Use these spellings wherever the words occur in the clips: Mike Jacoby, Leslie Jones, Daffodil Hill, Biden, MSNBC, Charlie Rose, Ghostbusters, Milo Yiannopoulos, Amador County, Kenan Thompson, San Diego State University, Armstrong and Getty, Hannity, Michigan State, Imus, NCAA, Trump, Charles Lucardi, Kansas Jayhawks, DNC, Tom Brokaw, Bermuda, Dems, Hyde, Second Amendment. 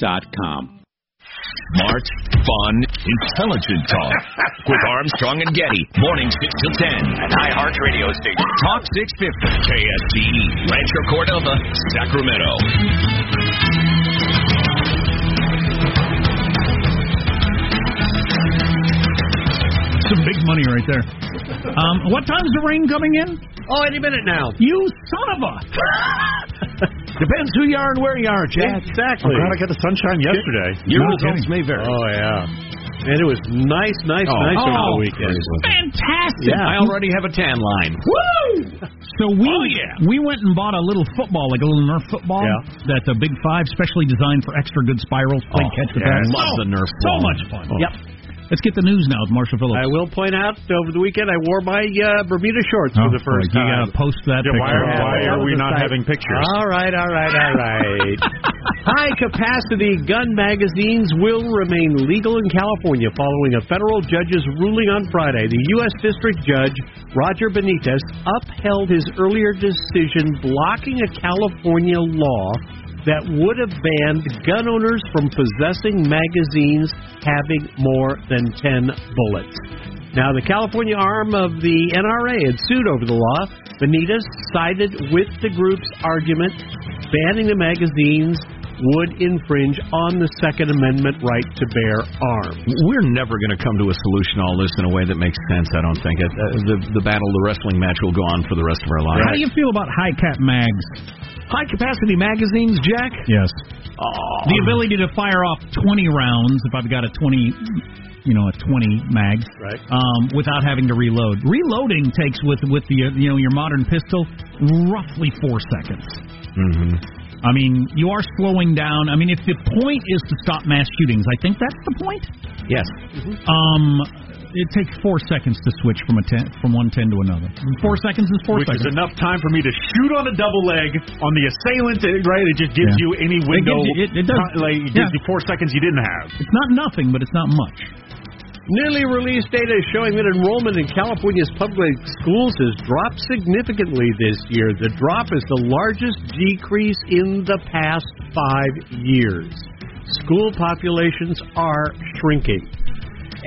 March.com. Smart, fun, intelligent talk with Armstrong and Getty. Morning 6 till 10 at iHeartRadio Station. Talk 650. KSTE, Rancho Cordova, Sacramento. Some big money right there. What time's the rain coming in? Oh, any minute now. You son of a... Depends who you are and where you are, Chad. Yeah, exactly. I'm glad I got the sunshine yesterday. Your results may vary. Oh, yeah. And it was nice over the weekend. Fantastic. Yeah. I already have a tan line. Woo! So we went and bought a little football, like a little Nerf football. Yeah. That's a Big Five, specially designed for extra good spirals. Played catch with that. I love the Nerf ball. So much fun. Oh. Yep. Let's get the news now with Marshall Phillips. I will point out, over the weekend, I wore my Bermuda shorts for the first time. You got to post that picture. Why are we not having pictures? All right. High-capacity gun magazines will remain legal in California following a federal judge's ruling on Friday. The U.S. District Judge, Roger Benitez, upheld his earlier decision blocking a California law that would have banned gun owners from possessing magazines having more than 10 bullets. Now, the California arm of the NRA had sued over the law. Benitez sided with the group's argument banning the magazines would infringe on the Second Amendment right to bear arms. We're never going to come to a solution to all this in a way that makes sense, I don't think. The battle, the wrestling match will go on for the rest of our lives. How do you feel about high-cap mags? High-capacity magazines, Jack? Yes. Oh. The ability to fire off 20 rounds, if I've got a 20 mag, right. Without having to reload. Reloading takes, with your modern pistol, roughly 4 seconds. Mm-hmm. I mean, you are slowing down. I mean, if the point is to stop mass shootings, I think that's the point. Yes. Mm-hmm. It takes 4 seconds to switch from one 10 to another. 4 seconds is 4 seconds. Which is enough time for me to shoot on a double leg on the assailant, right? It just gives you any window. It gives you 4 seconds you didn't have. It's not nothing, but it's not much. Newly released data is showing that enrollment in California's public schools has dropped significantly this year. The drop is the largest decrease in the past 5 years. School populations are shrinking.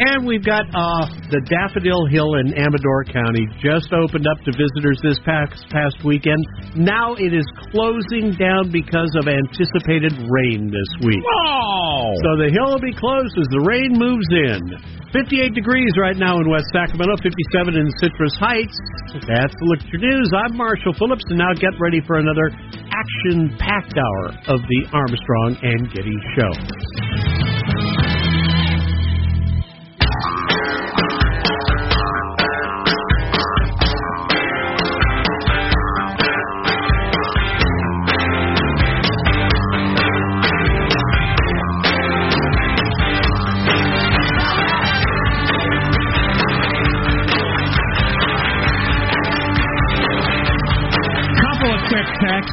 And we've got the Daffodil Hill in Amador County just opened up to visitors this past weekend. Now it is closing down because of anticipated rain this week. Wow! So the hill will be closed as the rain moves in. 58 degrees right now in West Sacramento, 57 in Citrus Heights. That's the Look at Your News. I'm Marshall Phillips, and now get ready for another action-packed hour of the Armstrong and Getty Show.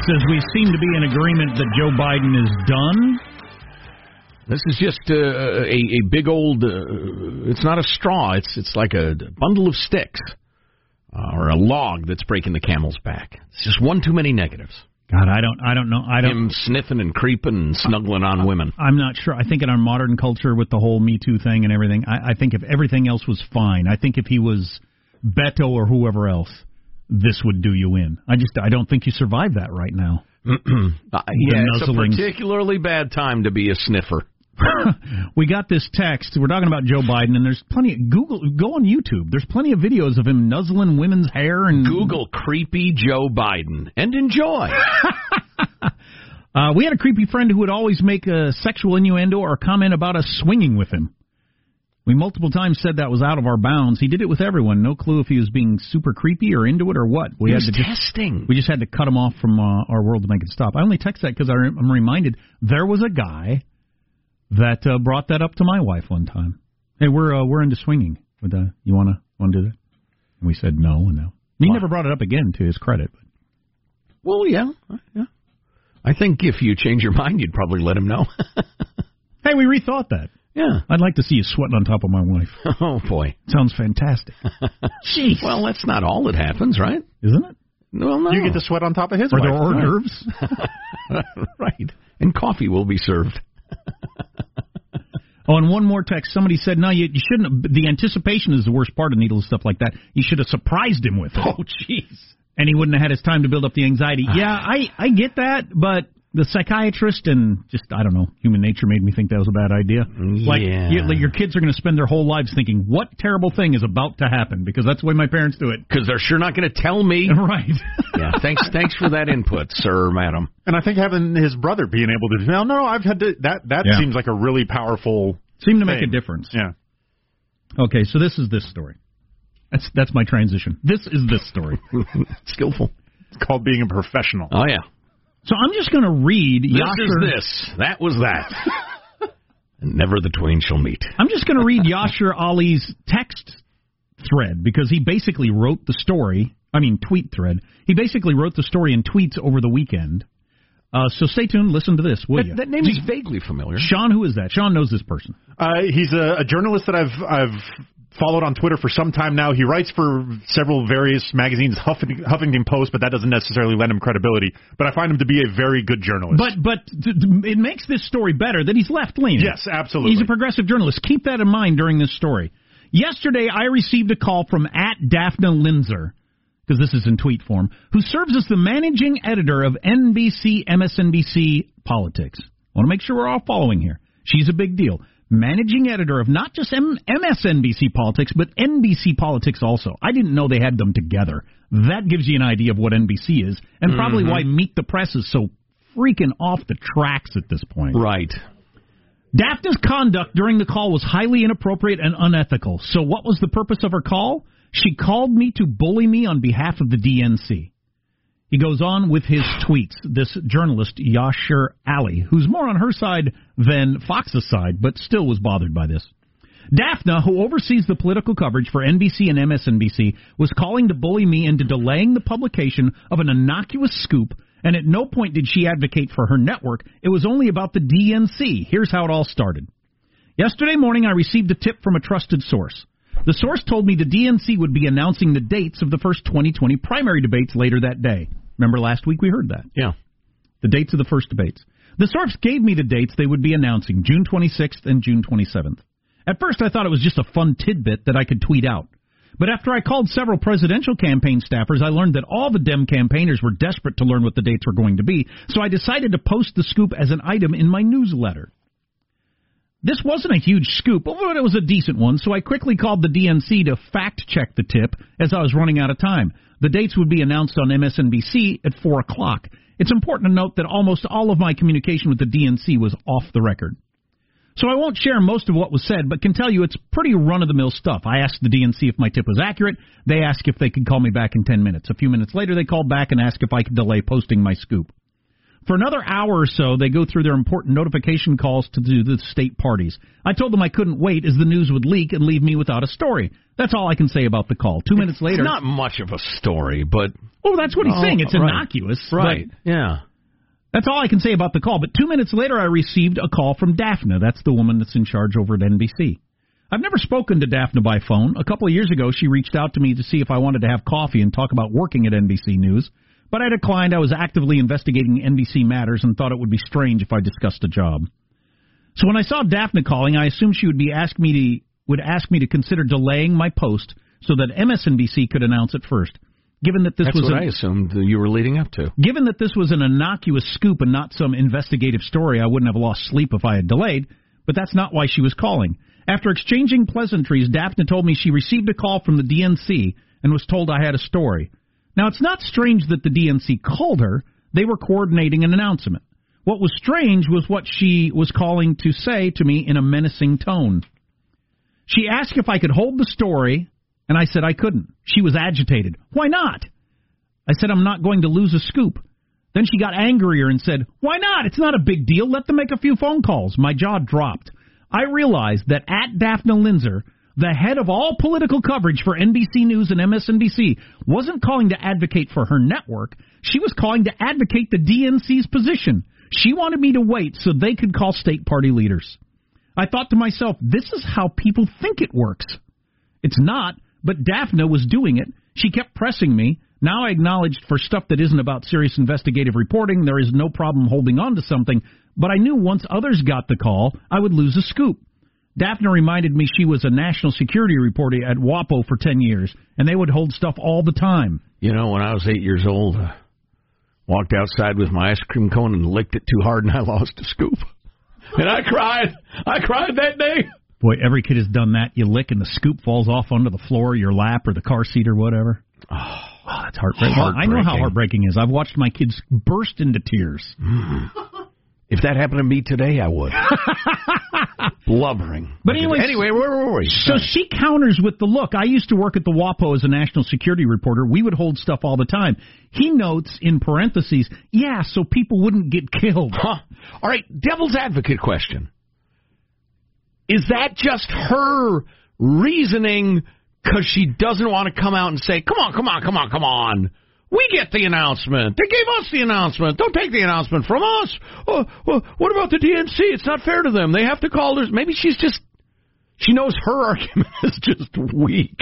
Says we seem to be in agreement that Joe Biden is done. This is just a big old. It's not a straw. It's like a bundle of sticks or a log that's breaking the camel's back. It's just one too many negatives. God, I don't know. Him sniffing and creeping and snuggling on women. I'm not sure. I think in our modern culture with the whole Me Too thing and everything, I think if everything else was fine, I think if he was Beto or whoever else, this would do you in. I don't think you survive that right now. It's a particularly bad time to be a sniffer. We got this text. We're talking about Joe Biden, and there's plenty of go on YouTube. There's plenty of videos of him nuzzling women's hair. And Google creepy Joe Biden and enjoy. We had a creepy friend who would always make a sexual innuendo or comment about us swinging with him. We multiple times said that was out of our bounds. He did it with everyone. No clue if he was being super creepy or into it or what. We just had to cut him off from our world to make it stop. I only text that because I'm reminded there was a guy that brought that up to my wife one time. Hey, we're into swinging. You wanna do that? And we said no. And he never brought it up again, to his credit. But. Well, yeah. I think if you change your mind, you'd probably let him know. Hey, we rethought that. Yeah. I'd like to see you sweating on top of my wife. Oh, boy. Sounds fantastic. Jeez. Well, that's not all that happens, right? Isn't it? Well, no. You get to sweat on top of his wife. Or the hors d'oeuvres. Right. And coffee will be served. Oh, and one more text. Somebody said, no, you shouldn't have. The anticipation is the worst part of needless stuff like that. You should have surprised him with it. Oh, jeez. And he wouldn't have had his time to build up the anxiety. Yeah, I get that, but the psychiatrist and just, I don't know, human nature made me think that was a bad idea. Yeah. Like your kids are going to spend their whole lives thinking, what terrible thing is about to happen? Because that's the way my parents do it. Because they're sure not going to tell me. Right. Yeah, thanks for that input, sir or madam. And I think having his brother being able to, that seems like a really powerful seemed to thing. Make a difference. Yeah. Okay, so this is this story. That's my transition. This is this story. Skillful. It's called being a professional. Oh, yeah. So I'm just going to read This is this. That was that. And never the twain shall meet. I'm just going to read Yashar Ali's text thread because he basically wrote the story. I mean, tweet thread. He basically wrote the story in tweets over the weekend. So stay tuned. Listen to this, will you? That name is vaguely familiar. Sean, who is that? Sean knows this person. He's a journalist that I've followed on Twitter for some time now. He writes for several various magazines, Huffington Post, but that doesn't necessarily lend him credibility. But I find him to be a very good journalist. But it makes this story better that he's left-leaning. Yes, absolutely. He's a progressive journalist. Keep that in mind during this story. Yesterday, I received a call from @Daphna Linzer, because this is in tweet form, who serves as the managing editor of NBC, MSNBC Politics. I want to make sure we're all following here. She's a big deal. Managing editor of not just MSNBC Politics, but NBC Politics also. I didn't know they had them together. That gives you an idea of what NBC is, and probably why Meet the Press is so freaking off the tracks at this point. Right. Daphna's conduct during the call was highly inappropriate and unethical. So what was the purpose of her call? She called me to bully me on behalf of the DNC. He goes on with his tweets, this journalist, Yashar Ali, who's more on her side than Fox's side, but still was bothered by this. Daphna, who oversees the political coverage for NBC and MSNBC, was calling to bully me into delaying the publication of an innocuous scoop, and at no point did she advocate for her network. It was only about the DNC. Here's how it all started. Yesterday morning, I received a tip from a trusted source. The source told me the DNC would be announcing the dates of the first 2020 primary debates later that day. Remember last week we heard that? Yeah. The dates of the first debates. The source gave me the dates they would be announcing, June 26th and June 27th. At first I thought it was just a fun tidbit that I could tweet out. But after I called several presidential campaign staffers, I learned that all the Dem campaigners were desperate to learn what the dates were going to be, so I decided to post the scoop as an item in my newsletter. This wasn't a huge scoop, but it was a decent one, so I quickly called the DNC to fact-check the tip as I was running out of time. The dates would be announced on MSNBC at 4 o'clock. It's important to note that almost all of my communication with the DNC was off the record. So I won't share most of what was said, but can tell you it's pretty run-of-the-mill stuff. I asked the DNC if my tip was accurate. They asked if they could call me back in 10 minutes. A few minutes later, they called back and asked if I could delay posting my scoop. For another hour or so, they go through their important notification calls to the state parties. I told them I couldn't wait as the news would leak and leave me without a story. That's all I can say about the call. 2 minutes later... It's not much of a story, but... Oh, that's what he's saying. It's innocuous. Right, yeah. That's all I can say about the call. But 2 minutes later, I received a call from Daphna. That's the woman that's in charge over at NBC. I've never spoken to Daphna by phone. A couple of years ago, she reached out to me to see if I wanted to have coffee and talk about working at NBC News. But I declined. I was actively investigating NBC matters and thought it would be strange if I discussed the job. So when I saw Daphna calling, I assumed she would ask me to consider delaying my post so that MSNBC could announce it first. Given that this I assumed you were leading up to. Given that this was an innocuous scoop and not some investigative story, I wouldn't have lost sleep if I had delayed. But that's not why she was calling. After exchanging pleasantries, Daphna told me she received a call from the DNC and was told I had a story. Now, it's not strange that the DNC called her. They were coordinating an announcement. What was strange was what she was calling to say to me in a menacing tone. She asked if I could hold the story, and I said I couldn't. She was agitated. Why not? I said, I'm not going to lose a scoop. Then she got angrier and said, why not? It's not a big deal. Let them make a few phone calls. My jaw dropped. I realized that @Daphna Linzer, the head of all political coverage for NBC News and MSNBC, wasn't calling to advocate for her network. She was calling to advocate the DNC's position. She wanted me to wait so they could call state party leaders. I thought to myself, this is how people think it works. It's not, but Daphna was doing it. She kept pressing me. Now I acknowledged for stuff that isn't about serious investigative reporting, there is no problem holding on to something, but I knew once others got the call, I would lose a scoop. Daphna reminded me she was a national security reporter at WaPo for 10 years, and they would hold stuff all the time. You know, when I was 8 years old, I walked outside with my ice cream cone and licked it too hard, and I lost a scoop. And I cried. I cried that day. Boy, every kid has done that. You lick, and the scoop falls off onto the floor of your lap or the car seat or whatever. Oh, that's heartbreaking. I know how heartbreaking it is. I've watched my kids burst into tears. If that happened to me today, I would. Blubbering. But anyway, where were we? So she counters with the look. I used to work at the WaPo as a national security reporter. We would hold stuff all the time. He notes in parentheses, yeah, so people wouldn't get killed. Huh. All right, devil's advocate question. Is that just her reasoning because she doesn't want to come out and say, come on. We get the announcement. They gave us the announcement. Don't take the announcement from us. Oh, what about the DNC? It's not fair to them. They have to call theirs. Maybe she knows her argument is just weak.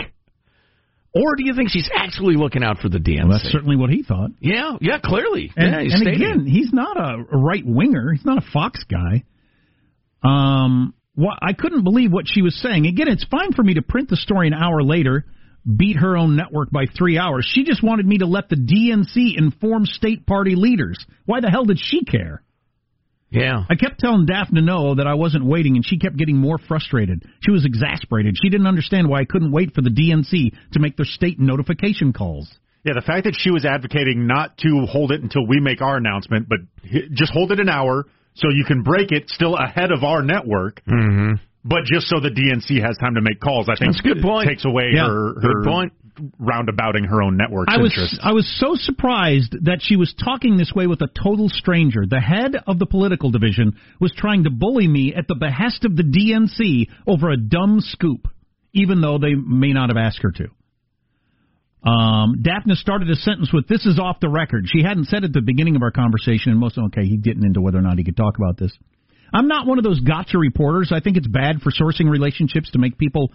Or do you think she's actually looking out for the DNC? Well, that's certainly what he thought. Yeah, clearly. And again, he's not a right-winger. He's not a Fox guy. Well, I couldn't believe what she was saying. Again, it's fine for me to print the story an hour later, beat her own network by 3 hours. She just wanted me to let the DNC inform state party leaders. Why the hell did she care? Yeah. I kept telling Daphna no that I wasn't waiting, and she kept getting more frustrated. She was exasperated. She didn't understand why I couldn't wait for the DNC to make their state notification calls. Yeah, the fact that she was advocating not to hold it until we make our announcement, but just hold it an hour so you can break it still ahead of our network. Mm-hmm. But just so the DNC has time to make calls, I think that's a good point. It takes away her point, roundabouting her own network's interests. I was so surprised that she was talking this way with a total stranger. The head of the political division was trying to bully me at the behest of the DNC over a dumb scoop, even though they may not have asked her to. Daphna started a sentence with, this is off the record. She hadn't said it at the beginning of our conversation, and he didn't into whether or not he could talk about this. I'm not one of those gotcha reporters. I think it's bad for sourcing relationships to make people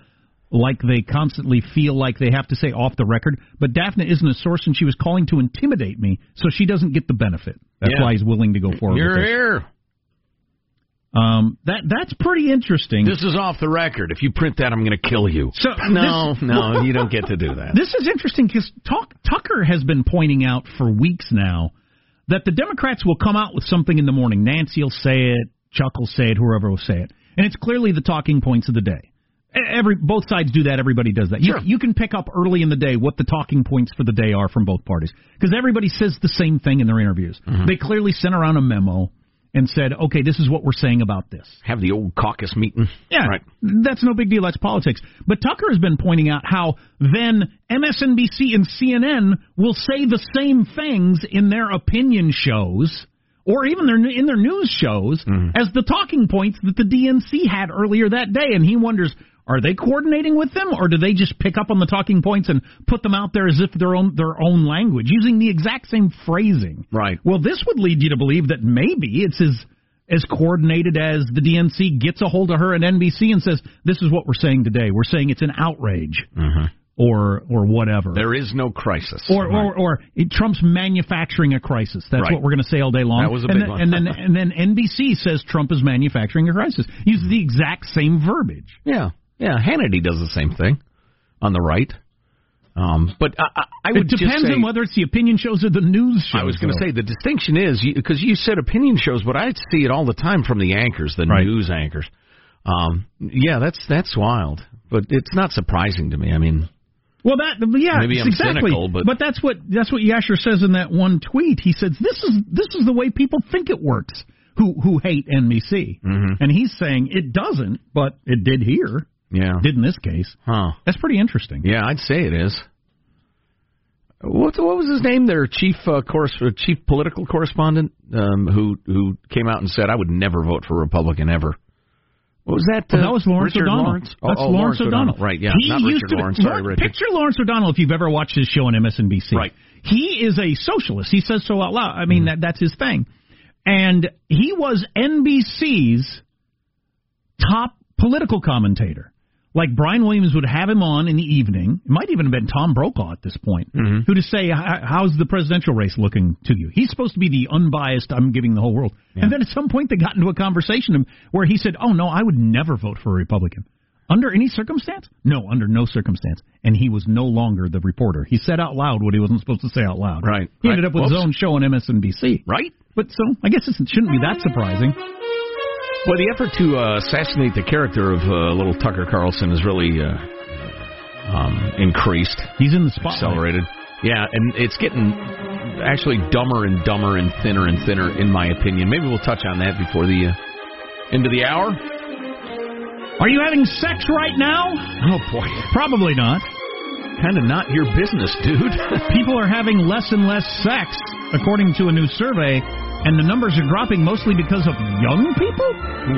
like they constantly feel like they have to say off the record. But Daphna isn't a source, and she was calling to intimidate me, so she doesn't get the benefit. That's why he's willing to go forward with this. You're here. That's pretty interesting. This is off the record. If you print that, I'm going to kill you. So no, you don't get to do that. This is interesting because Tucker has been pointing out for weeks now that the Democrats will come out with something in the morning. Nancy will say it. Chuck will say it, whoever will say it. And it's clearly the talking points of the day. Both sides do that. Everybody does that. Sure. You can pick up early in the day what the talking points for the day are from both parties. Because everybody says the same thing in their interviews. Mm-hmm. They clearly sent around a memo and said, okay, this is what we're saying about this. Have the old caucus meeting. Yeah, right. That's no big deal. That's politics. But Tucker has been pointing out how then MSNBC and CNN will say the same things in their opinion shows or even in their news shows, as the talking points that the DNC had earlier that day. And he wonders, are they coordinating with them, or do they just pick up on the talking points and put them out there as if their own language, using the exact same phrasing? Right. Well, this would lead you to believe that maybe it's as coordinated as the DNC gets a hold of her at NBC and says, this is what we're saying today. We're saying it's an outrage. Mm-hmm. Or whatever. There is no crisis. Or Trump's manufacturing a crisis. That's right. What we're going to say all day long. That was a big one. And then NBC says Trump is manufacturing a crisis. Uses the exact same verbiage. Yeah. Hannity does the same thing on the right. But I would just say... It depends on whether it's the opinion shows or the news shows. I was going to say the distinction is, because you said opinion shows, but I see it all the time from the anchors, news anchors. That's wild. But it's not surprising to me. I mean... Well, maybe I'm cynical, but that's what Yashar says in that one tweet. He says this is the way people think it works who hate NBC, and he's saying it doesn't, but it did here. Yeah, it did in this case. Huh? That's pretty interesting. Yeah, I'd say it is. What was his name? Their chief political correspondent who came out and said, I would never vote for a Republican ever. What was that? That was Lawrence O'Donnell. Lawrence O'Donnell. Right, yeah. Picture Lawrence O'Donnell if you've ever watched his show on MSNBC. Right. He is a socialist. He says so out loud. I mean, that's his thing. And he was NBC's top political commentator. Like Brian Williams would have him on in the evening. It might even have been Tom Brokaw at this point, who to say, how's the presidential race looking to you? He's supposed to be the unbiased, I'm giving the whole world. Yeah. And then at some point they got into a conversation where he said, oh, no, I would never vote for a Republican. Under any circumstance? No, under no circumstance. And he was no longer the reporter. He said out loud what he wasn't supposed to say out loud. Right. He ended up with his own show on MSNBC. Right. But so I guess it shouldn't be that surprising. Well, the effort to assassinate the character of little Tucker Carlson has really increased. He's in the spotlight. Accelerated. Yeah, and it's getting actually dumber and dumber and thinner, in my opinion. Maybe we'll touch on that before the end of the hour. Are you having sex right now? Oh, boy. Probably not. Kind of not your business, dude. People are having less and less sex, according to a new survey. And the numbers are dropping mostly because of young people?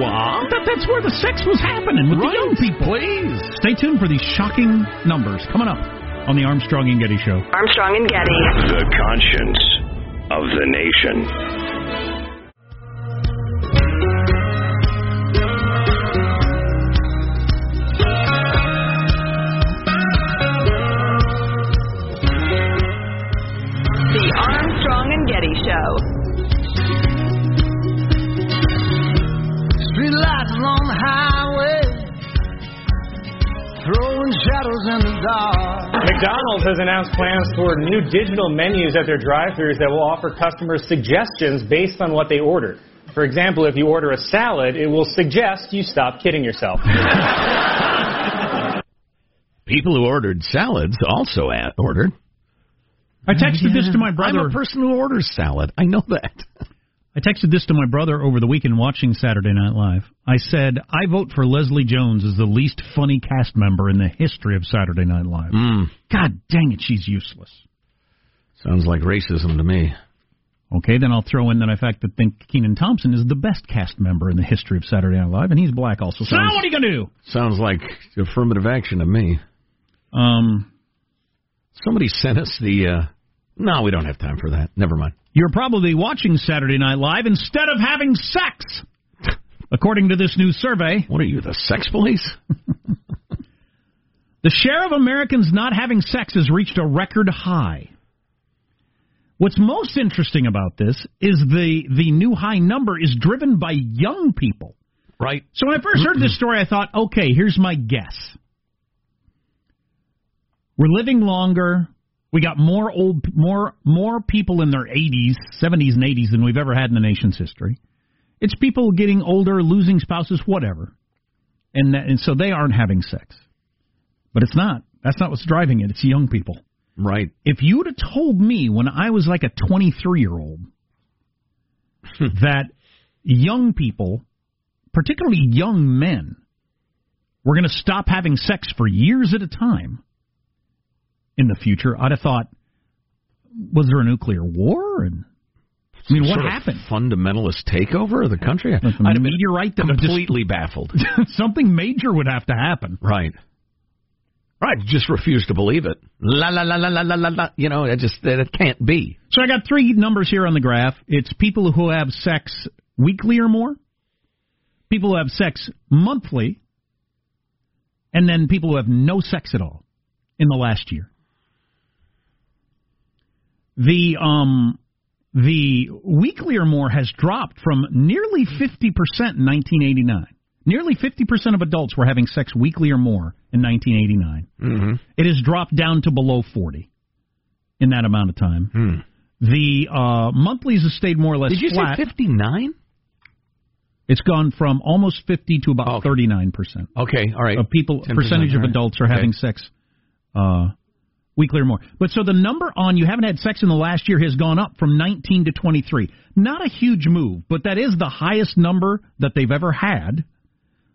What? That's where the sex was happening, with the young people. Please. Stay tuned for these shocking numbers coming up on the Armstrong and Getty Show. Armstrong and Getty. The conscience of the nation. The Armstrong and Getty Show. Streetlights along the highway, throwing shadows in the dark. McDonald's has announced plans for new digital menus at their drive-thrus that will offer customers suggestions based on what they order. For example, if you order a salad, it will suggest you stop kidding yourself. People who ordered salads also ordered. I texted this to my brother. I'm a person who orders salad. I know that. I texted this to my brother over the weekend watching Saturday Night Live. I said, I vote for Leslie Jones as the least funny cast member in the history of Saturday Night Live. God dang it, she's useless. Sounds like racism to me. Okay, then I'll throw in that I think Kenan Thompson is the best cast member in the history of Saturday Night Live, and he's black also. So now what are you going to do? Sounds like affirmative action to me. Somebody sent us the... No, we don't have time for that. Never mind. You're probably watching Saturday Night Live instead of having sex, according to this new survey. What are you, the sex police? The share of Americans not having sex has reached a record high. What's most interesting about this is the new high number is driven by young people. Right. So when I first heard this story, I thought, okay, here's my guess. We're living longer. We got more people in their 80s, 70s, and 80s than we've ever had in the nation's history. It's people getting older, losing spouses, whatever. And so they aren't having sex. But it's not. That's not what's driving it. It's young people. Right. If you would have told me when I was like a 23-year-old that young people, particularly young men, were going to stop having sex for years at a time, in the future, I'd have thought, was there a nuclear war? And I mean, what happened? Fundamentalist takeover of the country? I'd have been completely baffled. Something major would have to happen. Right. Right. Just refuse to believe it. La, la, la, la, la, la, la, la. You know, it can't be. So I got three numbers here on the graph. It's people who have sex weekly or more, people who have sex monthly, and then people who have no sex at all in the last year. The weekly or more has dropped from nearly 50% in 1989. Nearly 50% of adults were having sex weekly or more in 1989. Mm-hmm. It has dropped down to below 40 in that amount of time. The monthlies have stayed more or less flat. Did you say 59? It's gone from almost 50 to about 39%. Okay, all right. Percentage of adults are having sex weekly or more. But so the number on you haven't had sex in the last year has gone up from 19 to 23. Not a huge move, but that is the highest number that they've ever had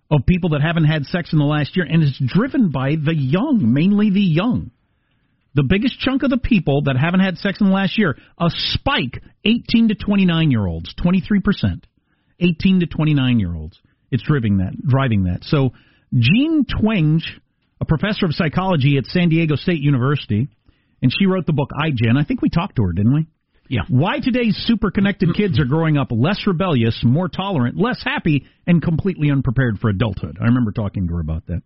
of people that haven't had sex in the last year, and it's driven by the young, mainly the young. The biggest chunk of the people that haven't had sex in the last year, a spike, 18 to 29-year-olds, 23%. 18 to 29-year-olds. It's driving that. So Jean Twenge, a professor of psychology at San Diego State University, and she wrote the book iGen. I think we talked to her, didn't we? Yeah. Why today's super-connected kids are growing up less rebellious, more tolerant, less happy, and completely unprepared for adulthood. I remember talking to her about that.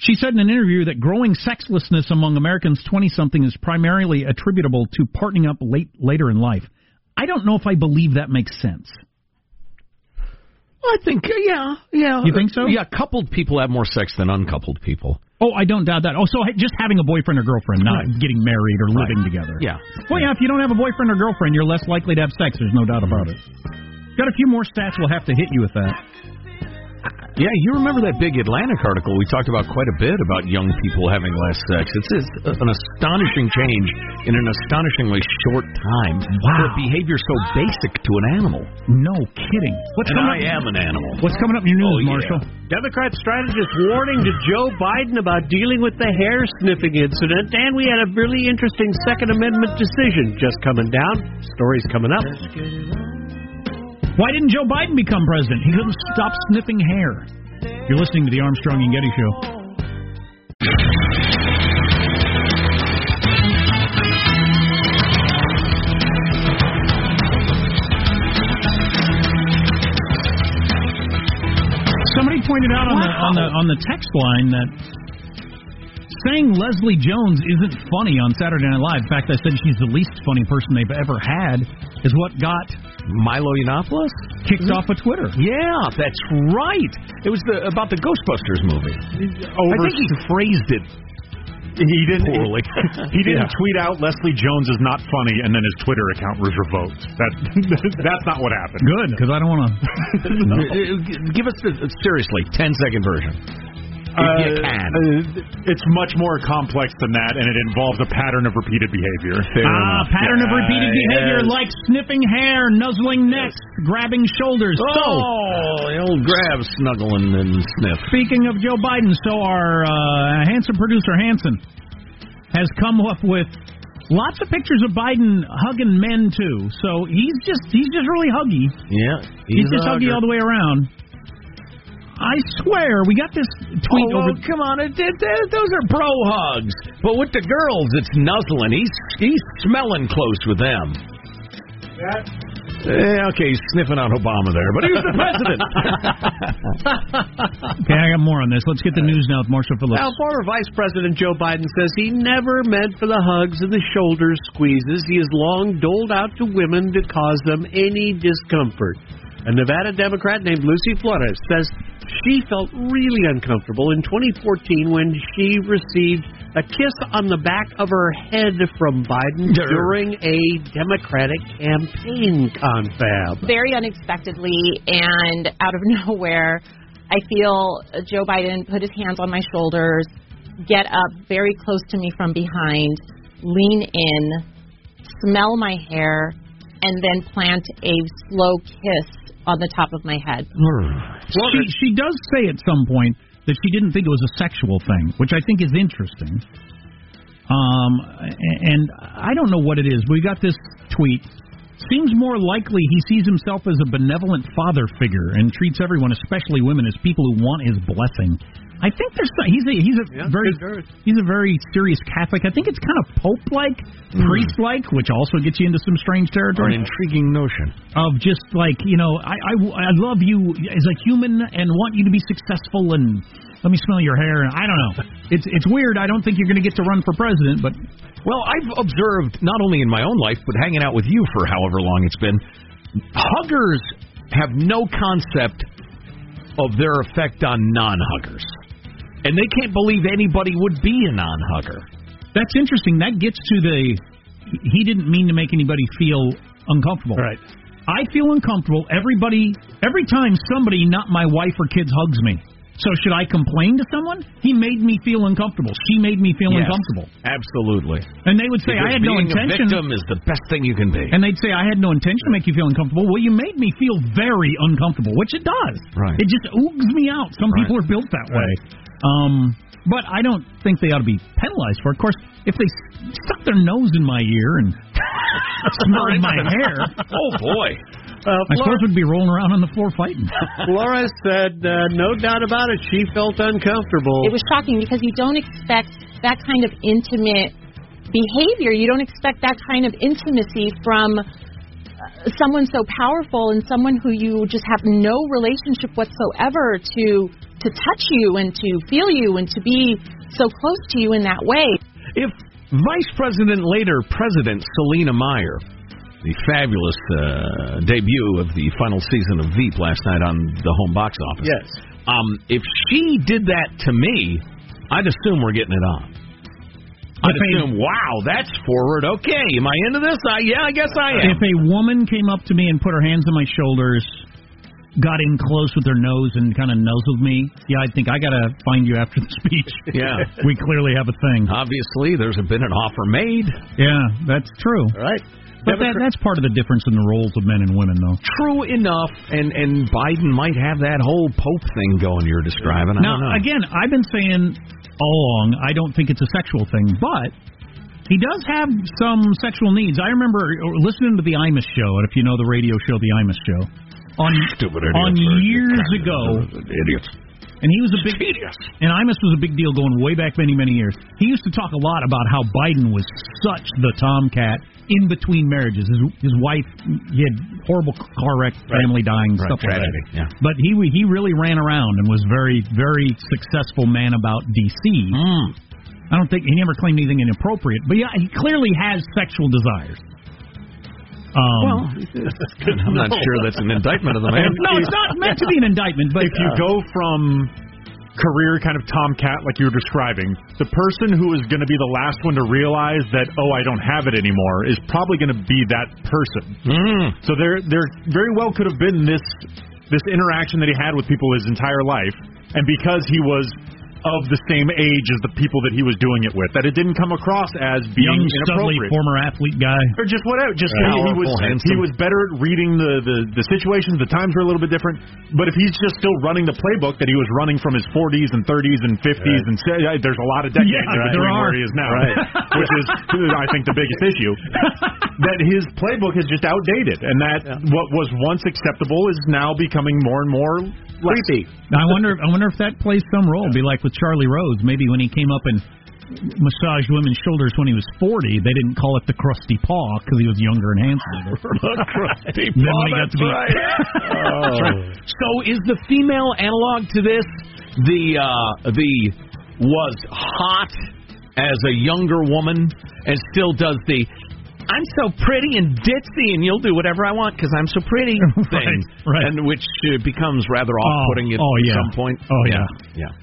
She said in an interview that growing sexlessness among Americans 20-something is primarily attributable to partnering up later in life. I don't know if I believe that makes sense. Well, I think, yeah. You think so? Yeah, coupled people have more sex than uncoupled people. Oh, I don't doubt that. Oh, so just having a boyfriend or girlfriend, not getting married or living together. Yeah. Well, yeah, if you don't have a boyfriend or girlfriend, you're less likely to have sex. There's no doubt about it. Got a few more stats. We'll have to hit you with that. Yeah, you remember that big Atlantic article we talked about quite a bit about young people having less sex. It's an astonishing change in an astonishingly short time. Wow. For a behavior so basic to an animal. No kidding. I am an animal. What's coming up in your news, Marshall? Yeah. Democrat strategist warning to Joe Biden about dealing with the hair-sniffing incident. And we had a really interesting Second Amendment decision just coming down. Stories coming up. Why didn't Joe Biden become president? He couldn't stop sniffing hair. You're listening to the Armstrong and Getty Show. Somebody pointed out on the text line that saying Leslie Jones isn't funny on Saturday Night Live. In fact, I said she's the least funny person they've ever had is what got Milo Yiannopoulos kicked off of Twitter. Yeah, that's right. It was about the Ghostbusters movie. I think he phrased it poorly. He didn't tweet out Leslie Jones is not funny and then his Twitter account was revoked. That's not what happened. Good, because I don't want to... No. Give us the, seriously, 10-second version. If you can. It's much more complex than that, and it involves a pattern of repeated behavior. Pattern of repeated behavior like sniffing hair, nuzzling necks, grabbing shoulders. The old grab, snuggling, and sniff. Speaking of Joe Biden, so our handsome producer, Hanson, has come up with lots of pictures of Biden hugging men, too. So he's just really huggy. Yeah. He's just huggy all the way around. I swear, we got this tweet over... Oh, come on, those are bro hugs. But with the girls, it's nuzzling. He's smelling close with them. Yeah. Okay, he's sniffing out Obama there, but he was the president. Okay, I got more on this. Let's get the news now with Marshall Phillips. Now, former Vice President Joe Biden says he never meant for the hugs and the shoulder squeezes. He has long doled out to women to cause them any discomfort. A Nevada Democrat named Lucy Flores says she felt really uncomfortable in 2014 when she received a kiss on the back of her head from Biden during a Democratic campaign confab. Very unexpectedly and out of nowhere, I feel Joe Biden put his hands on my shoulders, get up very close to me from behind, lean in, smell my hair, and then plant a slow kiss on the top of my head. She does say at some point that she didn't think it was a sexual thing, which I think is interesting. And I don't know what it is. We got this tweet. Seems more likely he sees himself as a benevolent father figure and treats everyone, especially women, as people who want his blessing. I think there's he's a very serious Catholic. I think it's kind of pope-like, priest-like, which also gets you into some strange territory. An intriguing notion of just like, you know, I love you as a human and want you to be successful and let me smell your hair. I don't know. It's weird. I don't think you're going to get to run for president, but well, I've observed not only in my own life but hanging out with you for however long it's been, huggers have no concept of their effect on non-huggers. And they can't believe anybody would be a non-hugger. That's interesting. That gets to he didn't mean to make anybody feel uncomfortable. Right. I feel uncomfortable every time somebody, not my wife or kids, hugs me. So should I complain to someone? He made me feel uncomfortable. She made me feel uncomfortable. Absolutely. And they would say, I had no intention. Being a victim is the best thing you can be. And they'd say, I had no intention to make you feel uncomfortable. Well, you made me feel very uncomfortable, which it does. Right. It just oogs me out. Some people are built that way. But I don't think they ought to be penalized for it. Of course, if they stuck their nose in my ear and smelled my hair, oh boy, my corpse would be rolling around on the floor fighting. Flora said, no doubt about it, she felt uncomfortable. It was shocking because you don't expect that kind of intimate behavior. You don't expect that kind of intimacy from someone so powerful and someone who you just have no relationship whatsoever to to touch you and to feel you and to be so close to you in that way. If Vice President, later President Selena Meyer, the fabulous debut of the final season of Veep last night on the home box office. Yes. If she did that to me, I'd assume we're getting it on. I'd assume, wow, that's forward. Okay, am I into this? I guess I am. If a woman came up to me and put her hands on my shoulders, got in close with her nose and kind of noseled me, I'd think, I got to find you after the speech. Yeah. We clearly have a thing. Obviously, there's been an offer made. Yeah, that's true. All right. But that's part of the difference in the roles of men and women, though. True enough, and Biden might have that whole Pope thing going you're describing. Now, again, I've been saying all along, I don't think it's a sexual thing, but he does have some sexual needs. I remember listening to the Imus show, and if you know the radio show, the Imus show. On years ago, idiots. And he was a big idiot. And Imus was a big deal going way back many years. He used to talk a lot about how Biden was such the tomcat in between marriages. His wife, he had horrible car wreck, family dying, stuff like that. Yeah. But he really ran around and was very, very successful man about DC. I don't think he never claimed anything inappropriate. But yeah, he clearly has sexual desires. Well, I'm not sure that's an indictment of the man. No, it's not meant to be an indictment. But if you go from career kind of tomcat like you were describing, the person who is going to be the last one to realize that, I don't have it anymore, is probably going to be that person. So there very well could have been this interaction that he had with people his entire life, and because he was of the same age as the people that he was doing it with, that it didn't come across as being young, inappropriate. Young, studly, former athlete guy. Or just whatever. Just he was better at reading the situations. The times were a little bit different. But if he's just still running the playbook that he was running from his 40s and 30s and 50s, and there's a lot of decades between where he is now, which is, I think, the biggest issue, that his playbook is just outdated, and that what was once acceptable is now becoming more and more creepy. I wonder if that plays some role. It'd be like with Charlie Rose, maybe when he came up and massaged women's shoulders when he was 40, they didn't call it the crusty paw because he was younger and handsomer. The crusty paw, that's right. So is the female analog to this the was hot as a younger woman and still does the I'm so pretty and ditzy, and you'll do whatever I want because I'm so pretty thing, and which becomes rather off-putting at some point.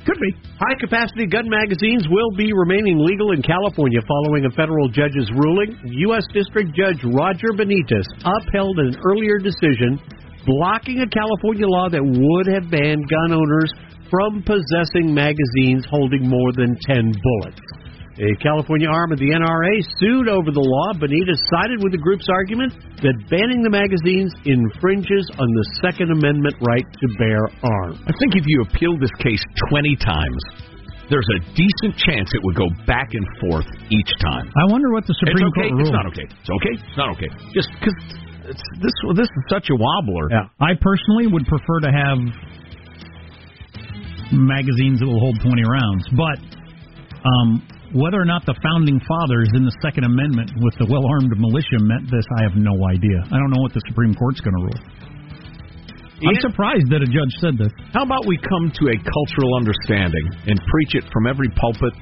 Could be. High-capacity gun magazines will be remaining legal in California following a federal judge's ruling. U.S. District Judge Roger Benitez upheld an earlier decision blocking a California law that would have banned gun owners from possessing magazines holding more than 10 bullets. A California arm of the NRA sued over the law. Benitez sided with the group's argument that banning the magazines infringes on the Second Amendment right to bear arms. I think if you appealed this case 20 times, there's a decent chance it would go back and forth each time. I wonder what the Supreme Court ruled. It's not okay. It's okay. It's not okay. Just because this is such a wobbler. Yeah. I personally would prefer to have magazines that will hold 20 rounds, but whether or not the Founding Fathers in the Second Amendment with the well-armed militia meant this, I have no idea. I don't know what the Supreme Court's going to rule. I'm surprised that a judge said this. How about we come to a cultural understanding and preach it from every pulpit,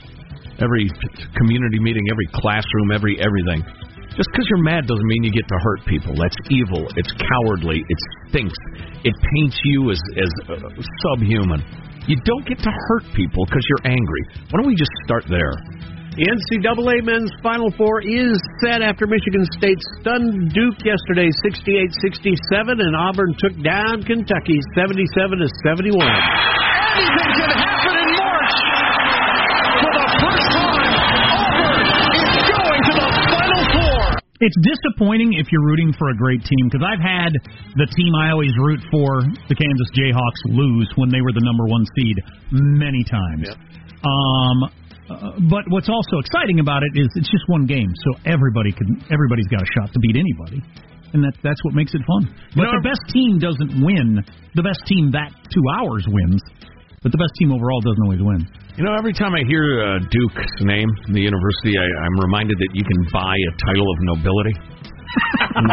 every community meeting, every classroom, everything. Just because you're mad doesn't mean you get to hurt people. That's evil. It's cowardly. It stinks. It paints you as subhuman. You don't get to hurt people because you're angry. Why don't we just start there? The NCAA men's Final Four is set after Michigan State stunned Duke yesterday 68-67, and Auburn took down Kentucky 77-71. Anything can happen in March. For the first time, Auburn is going to the Final Four. It's disappointing if you're rooting for a great team, because I've had the team I always root for, the Kansas Jayhawks, lose when they were the number one seed many times. Yep. But what's also exciting about it is it's just one game, so everybody's got a shot to beat anybody, and that's what makes it fun. But the best team doesn't win. The best team that 2 hours wins, but the best team overall doesn't always win. Every time I hear Duke's name in the university, I'm reminded that you can buy a title of nobility. And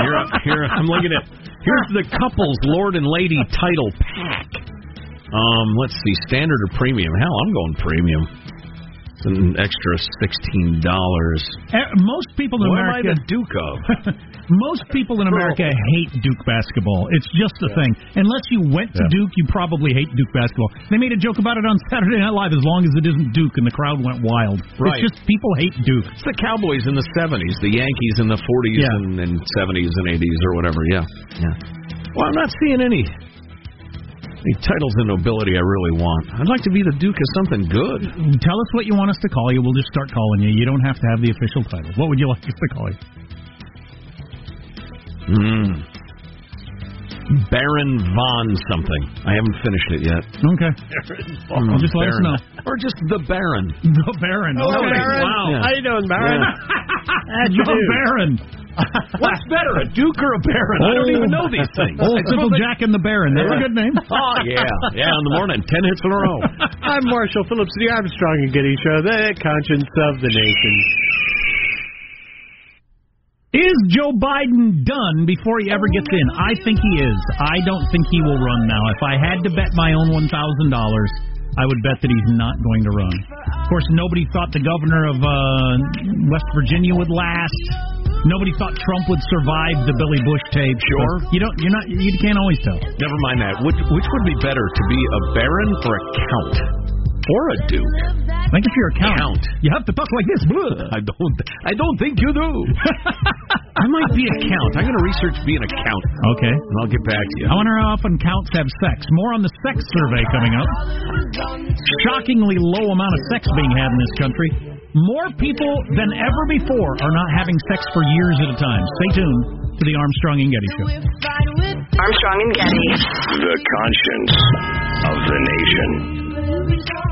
here I'm looking at... Here's the couple's Lord and Lady title pack. Let's see, standard or premium? Hell, I'm going premium. It's an extra $16. Most people in America... What am I the Duke of? Most people in America hate Duke basketball. It's just a thing. Unless you went to Duke, you probably hate Duke basketball. They made a joke about it on Saturday Night Live, as long as it isn't Duke, and the crowd went wild. Right. It's just people hate Duke. It's the Cowboys in the 70s, the Yankees in the 40s and 70s and 80s or whatever, Well, I'm not seeing any titles and nobility I really want. I'd like to be the Duke of something good. Tell us what you want us to call you. We'll just start calling you. You don't have to have the official title. What would you like us to call you? Baron Von something. I haven't finished it yet. Okay. Just let us know. Or just the Baron. The Baron. Okay. The Baron. Wow. Yeah. How you doing, Baron? Yeah. The Baron. What's better, a Duke or a Baron? I don't even know these things. Old Simple Jack and the Baron. That's a good name. Oh, yeah. Yeah, in the morning. 10 hits in a row. I'm Marshall Phillips of the Armstrong and Getty Show, the conscience of the nation. Is Joe Biden done before he ever gets in? I think he is. I don't think he will run now. If I had to bet my own $1,000, I would bet that he's not going to run. Of course, nobody thought the governor of West Virginia would last. Nobody thought Trump would survive the Billy Bush tape. Sure, you can't always tell. Never mind that. Which would be better, to be a baron or a count, or a duke? I think if you're a count, you have to talk like this. I don't think you do. I might be a count. I'm going to research being a count. Okay, and I'll get back to you. I wonder how often counts have sex. More on the sex survey coming up. Shockingly low amount of sex being had in this country. More people than ever before are not having sex for years at a time. Stay tuned to the Armstrong and Getty Show. Armstrong and Getty. The conscience of the nation.